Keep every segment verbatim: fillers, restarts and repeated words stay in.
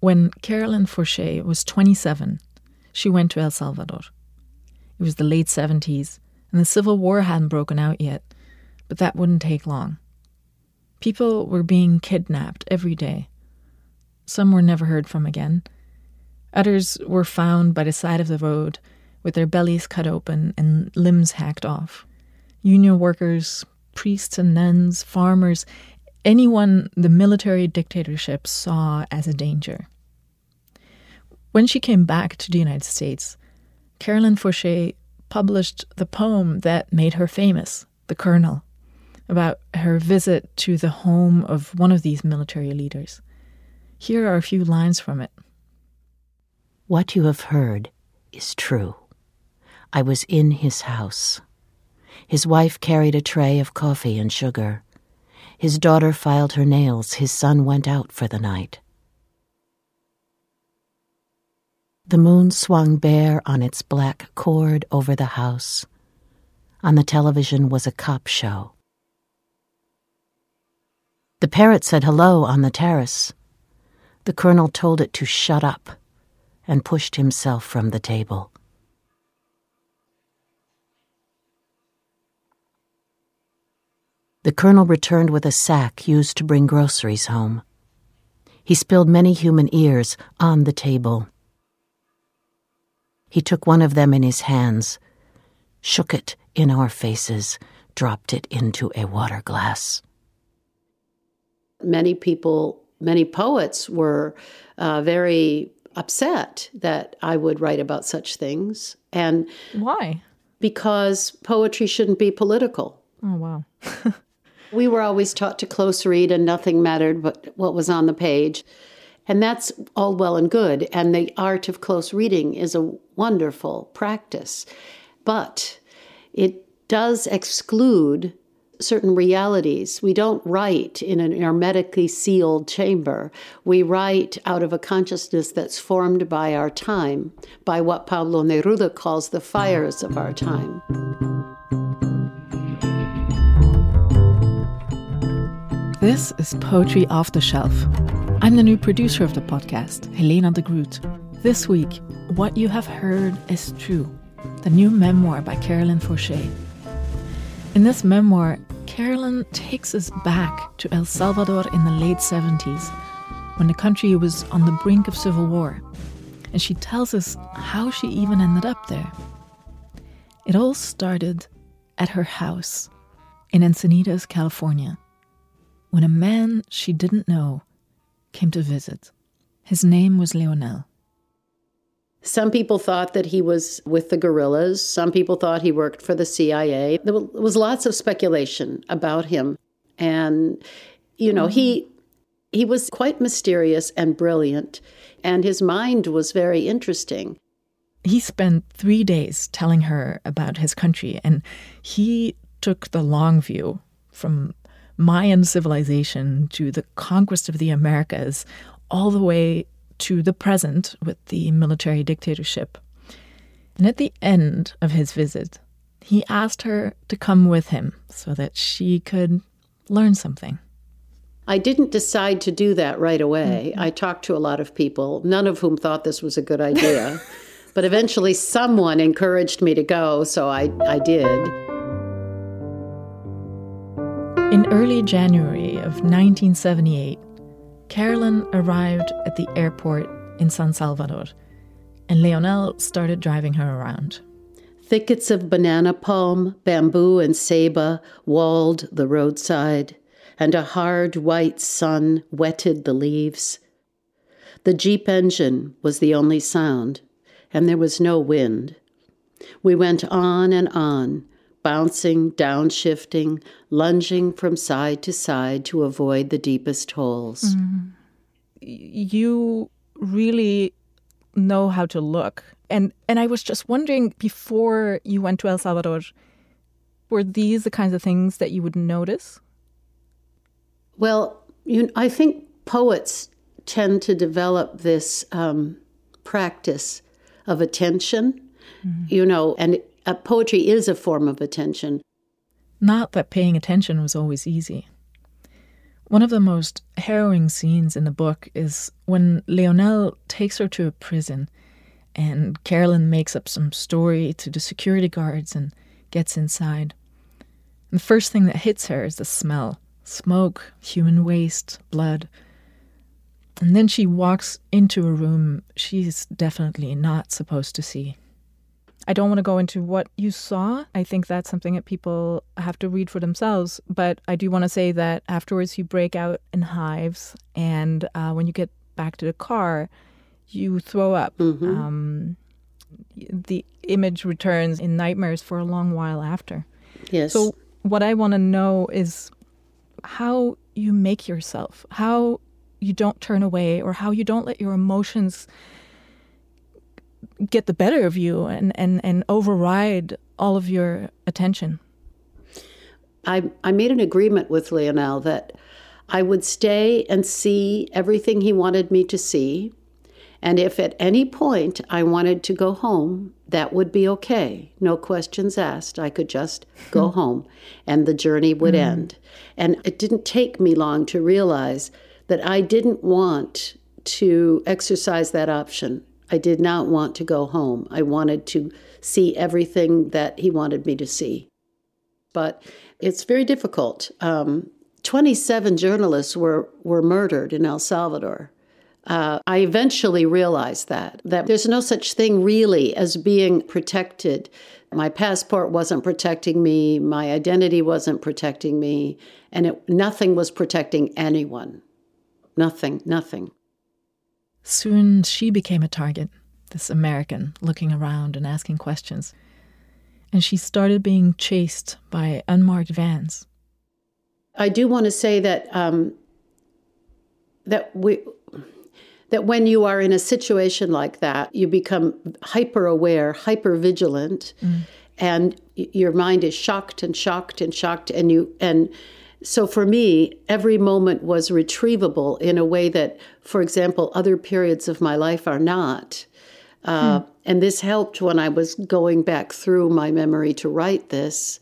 When Carolyn Forché was twenty-seven, she went to El Salvador. It was the late seventies, and the Civil War hadn't broken out yet, but that wouldn't take long. People were being kidnapped every day. Some were never heard from again. Others were found by the side of the road with their bellies cut open and limbs hacked off. Union workers, priests and nuns, farmers, anyone the military dictatorship saw as a danger. When she came back to the United States, Carolyn Forché published the poem that made her famous, The Colonel, about her visit to the home of one of these military leaders. Here are a few lines from it. What you have heard is true. I was in his house. His wife carried a tray of coffee and sugar. His daughter filed her nails. His son went out for the night. The moon swung bare on its black cord over the house. On the television was a cop show. The parrot said hello on the terrace. The colonel told it to shut up and pushed himself from the table. The colonel returned with a sack used to bring groceries home. He spilled many human ears on the table. He took one of them in his hands, shook it in our faces, dropped it into a water glass. Many people, many poets were uh, very upset that I would write about such things. And why? Because poetry shouldn't be political. Oh, wow. We were always taught to close read and nothing mattered but what was on the page. And that's all well and good. And the art of close reading is a wonderful practice. But it does exclude certain realities. We don't write in an hermetically sealed chamber. We write out of a consciousness that's formed by our time, by what Pablo Neruda calls the fires of our time. This is Poetry Off The Shelf. I'm the new producer of the podcast, Helena De Groot. This week, What You Have Heard Is True, the new memoir by Carolyn Forché. In this memoir, Carolyn takes us back to El Salvador in the late seventies, when the country was on the brink of civil war, and she tells us how she even ended up there. It all started at her house in Encinitas, California, when a man she didn't know came to visit. His name was Leonel. Some people thought that he was with the guerrillas. Some people thought he worked for the C I A. There was lots of speculation about him. And, you know, mm-hmm. he he was quite mysterious and brilliant, and his mind was very interesting. He spent three days telling her about his country, and he took the long view from Mayan civilization to the conquest of the Americas, all the way to the present with the military dictatorship. And at the end of his visit, he asked her to come with him so that she could learn something. I didn't decide to do that right away. Mm-hmm. I talked to a lot of people, none of whom thought this was a good idea. But eventually someone encouraged me to go, so I, I did. In early January of nineteen seventy-eight, Carolyn arrived at the airport in San Salvador, and Leonel started driving her around. Thickets of banana palm, bamboo and ceiba walled the roadside, and a hard white sun wetted the leaves. The Jeep engine was the only sound, and there was no wind. We went on and on, bouncing, downshifting, lunging from side to side to avoid the deepest holes. Mm-hmm. You really know how to look. And and I was just wondering, before you went to El Salvador, were these the kinds of things that you would notice? Well, you, I think poets tend to develop this um, practice of attention, mm-hmm. you know, and Uh, poetry is a form of attention. Not that paying attention was always easy. One of the most harrowing scenes in the book is when Leonel takes her to a prison and Carolyn makes up some story to the security guards and gets inside. And the first thing that hits her is the smell. Smoke, human waste, blood. And then she walks into a room she's definitely not supposed to see. I don't want to go into what you saw. I think that's something that people have to read for themselves. But I do want to say that afterwards you break out in hives. And uh, when you get back to the car, you throw up. Mm-hmm. Um, the image returns in nightmares for a long while after. Yes. So what I want to know is how you make yourself, how you don't turn away, or how you don't let your emotions get the better of you and, and, and override all of your attention. I I made an agreement with Leonel that I would stay and see everything he wanted me to see. And if at any point I wanted to go home, that would be okay. No questions asked. I could just go home and the journey would mm. end. And it didn't take me long to realize that I didn't want to exercise that option. I did not want to go home. I wanted to see everything that he wanted me to see. But it's very difficult. Um, twenty-seven journalists were, were murdered in El Salvador. Uh, I eventually realized that, that there's no such thing really as being protected. My passport wasn't protecting me. My identity wasn't protecting me. And it, nothing was protecting anyone. Nothing, nothing. Soon she became a target, this American looking around and asking questions. And she started being chased by unmarked vans. I do want to say that um, that we that when you are in a situation like that, you become hyper aware, hyper vigilant, mm. and your mind is shocked and shocked and shocked, and you and. So for me, every moment was retrievable in a way that, for example, other periods of my life are not. Uh, hmm. And this helped when I was going back through my memory to write this.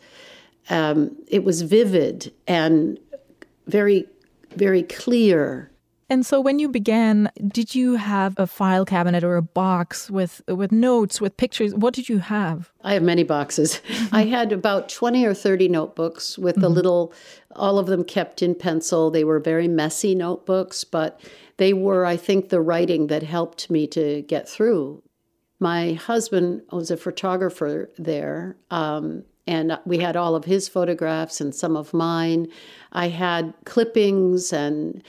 Um, it was vivid and very, very clear. And so when you began, did you have a file cabinet or a box with with notes, with pictures? What did you have? I have many boxes. I had about twenty or thirty notebooks with mm-hmm. a little, all of them kept in pencil. They were very messy notebooks, but they were, I think, the writing that helped me to get through. My husband was a photographer there, um, and we had all of his photographs and some of mine. I had clippings and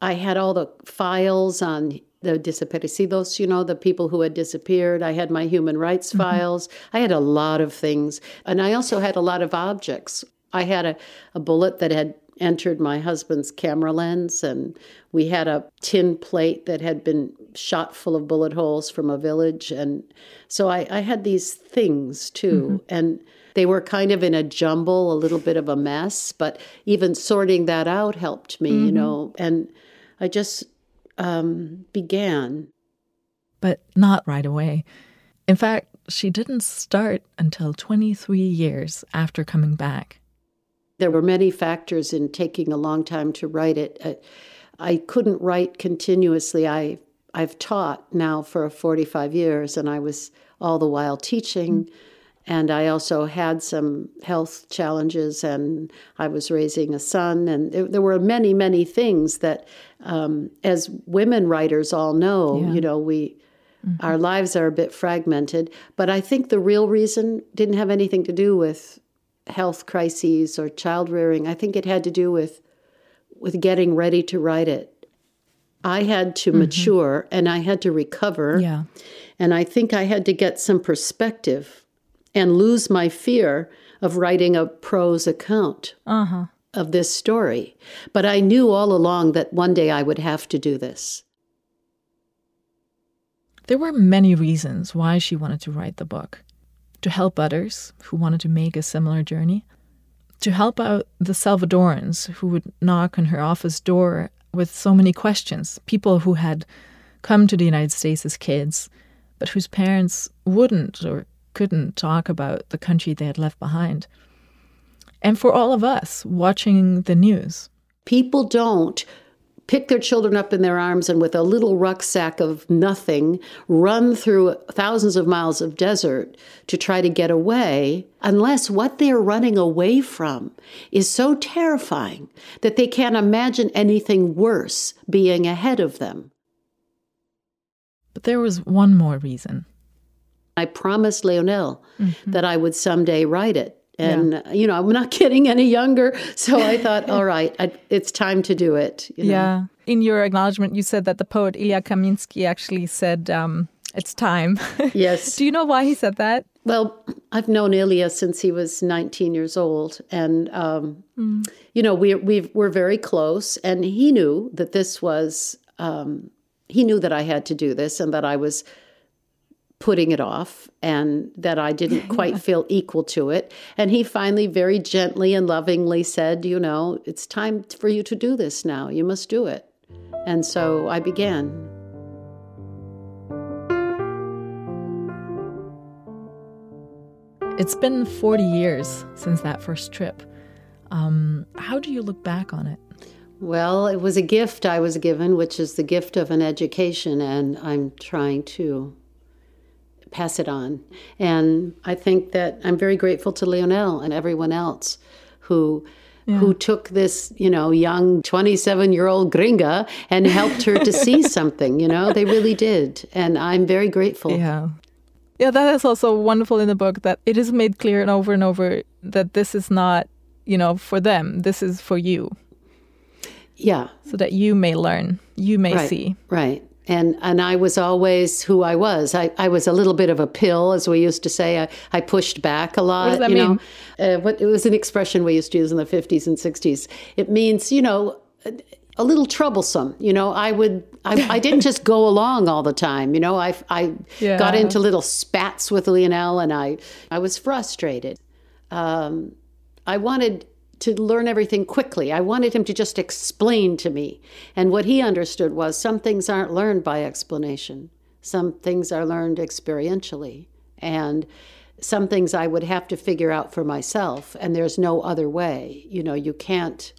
I had all the files on the desaparecidos, you know, the people who had disappeared. I had my human rights mm-hmm. files. I had a lot of things. And I also had a lot of objects. I had a, a bullet that had entered my husband's camera lens, and we had a tin plate that had been shot full of bullet holes from a village. And so I, I had these things, too. Mm-hmm. And they were kind of in a jumble, a little bit of a mess, but even sorting that out helped me, mm-hmm. you know. And I just um, began. But not right away. In fact, she didn't start until twenty-three years after coming back. There were many factors in taking a long time to write it. I, I couldn't write continuously. I, I've taught now for forty-five years, and I was all the while teaching. Mm-hmm. And I also had some health challenges, and I was raising a son. And there, there were many, many things that, um, as women writers all know, yeah. you know, we mm-hmm. our lives are a bit fragmented. But I think the real reason didn't have anything to do with health crises or child rearing. I think it had to do with with getting ready to write it. I had to mm-hmm. mature, and I had to recover. Yeah. And I think I had to get some perspective and lose my fear of writing a prose account uh-huh. of this story. But I knew all along that one day I would have to do this. There were many reasons why she wanted to write the book. To help others who wanted to make a similar journey. To help out the Salvadorans who would knock on her office door with so many questions. People who had come to the United States as kids, but whose parents wouldn't or couldn't talk about the country they had left behind. And for all of us watching the news. People don't pick their children up in their arms and with a little rucksack of nothing, run through thousands of miles of desert to try to get away, unless what they're running away from is so terrifying that they can't imagine anything worse being ahead of them. But there was one more reason. I promised Leonel mm-hmm. that I would someday write it. And, yeah. you know, I'm not getting any younger. So I thought, all right, I, it's time to do it. You know? Yeah. In your acknowledgement, you said that the poet Ilya Kaminsky actually said, um, it's time. Yes. Do you know why he said that? Well, I've known Ilya since he was nineteen years old. And, um, mm. you know, we, we've, we're very close. And he knew that this was, um, he knew that I had to do this and that I was putting it off and that I didn't quite yeah. feel equal to it. And he finally very gently and lovingly said, you know, it's time for you to do this now. You must do it. And so I began. It's been forty years since that first trip. Um, how do you look back on it? Well, it was a gift I was given, which is the gift of an education, and I'm trying to pass it on. And I think that I'm very grateful to Leonel and everyone else who yeah. who took this, you know, young twenty-seven-year-old gringa and helped her to see something, you know? They really did. And I'm very grateful. Yeah. Yeah, that is also wonderful in the book, that it is made clear and over and over that this is not, you know, for them. This is for you. Yeah. So that you may learn, you may right. see. Right. And and I was always who I was. I, I was a little bit of a pill, as we used to say. I, I pushed back a lot. What does that you mean? Know? Uh, what, it was an expression we used to use in the fifties and sixties. It means, you know, a little troublesome. You know, I would I, I didn't just go along all the time. You know, I, I yeah. got into little spats with Leonel, and I, I was frustrated. Um, I wanted to learn everything quickly. I wanted him to just explain to me. And what he understood was some things aren't learned by explanation. Some things are learned experientially. And some things I would have to figure out for myself. And there's no other way. You know, you can't...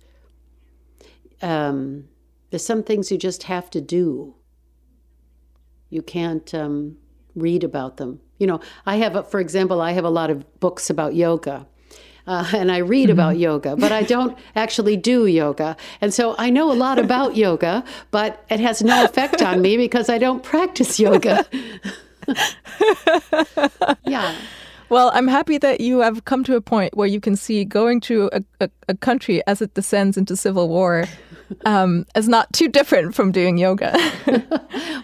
Um, there's some things you just have to do. You can't um, read about them. You know, I have, a, for example, I have a lot of books about yoga. Uh, and I read mm-hmm. about yoga, but I don't actually do yoga. And so I know a lot about yoga, but it has no effect on me because I don't practice yoga. yeah. Well, I'm happy that you have come to a point where you can see going to a, a, a country as it descends into civil war um, as not too different from doing yoga.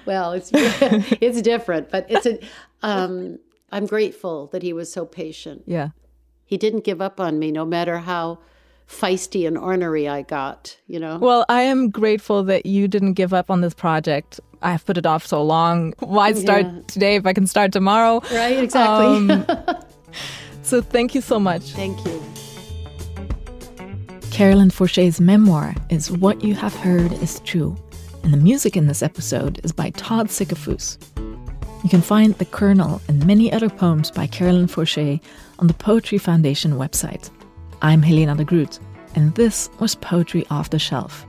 Well, it's it's different, but it's a, um, I'm grateful that he was so patient. Yeah. He didn't give up on me, no matter how feisty and ornery I got, you know? Well, I am grateful that you didn't give up on this project. I have put it off so long. Why start yeah. today if I can start tomorrow? Right, exactly. Um, so thank you so much. Thank you. Carolyn Forché's memoir is What You Have Heard Is True, and the music in this episode is by Todd Sickafoose. You can find The Colonel and many other poems by Carolyn Forché on the Poetry Foundation website. I'm Helena De Groot, and this was Poetry Off the Shelf.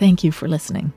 Thank you for listening.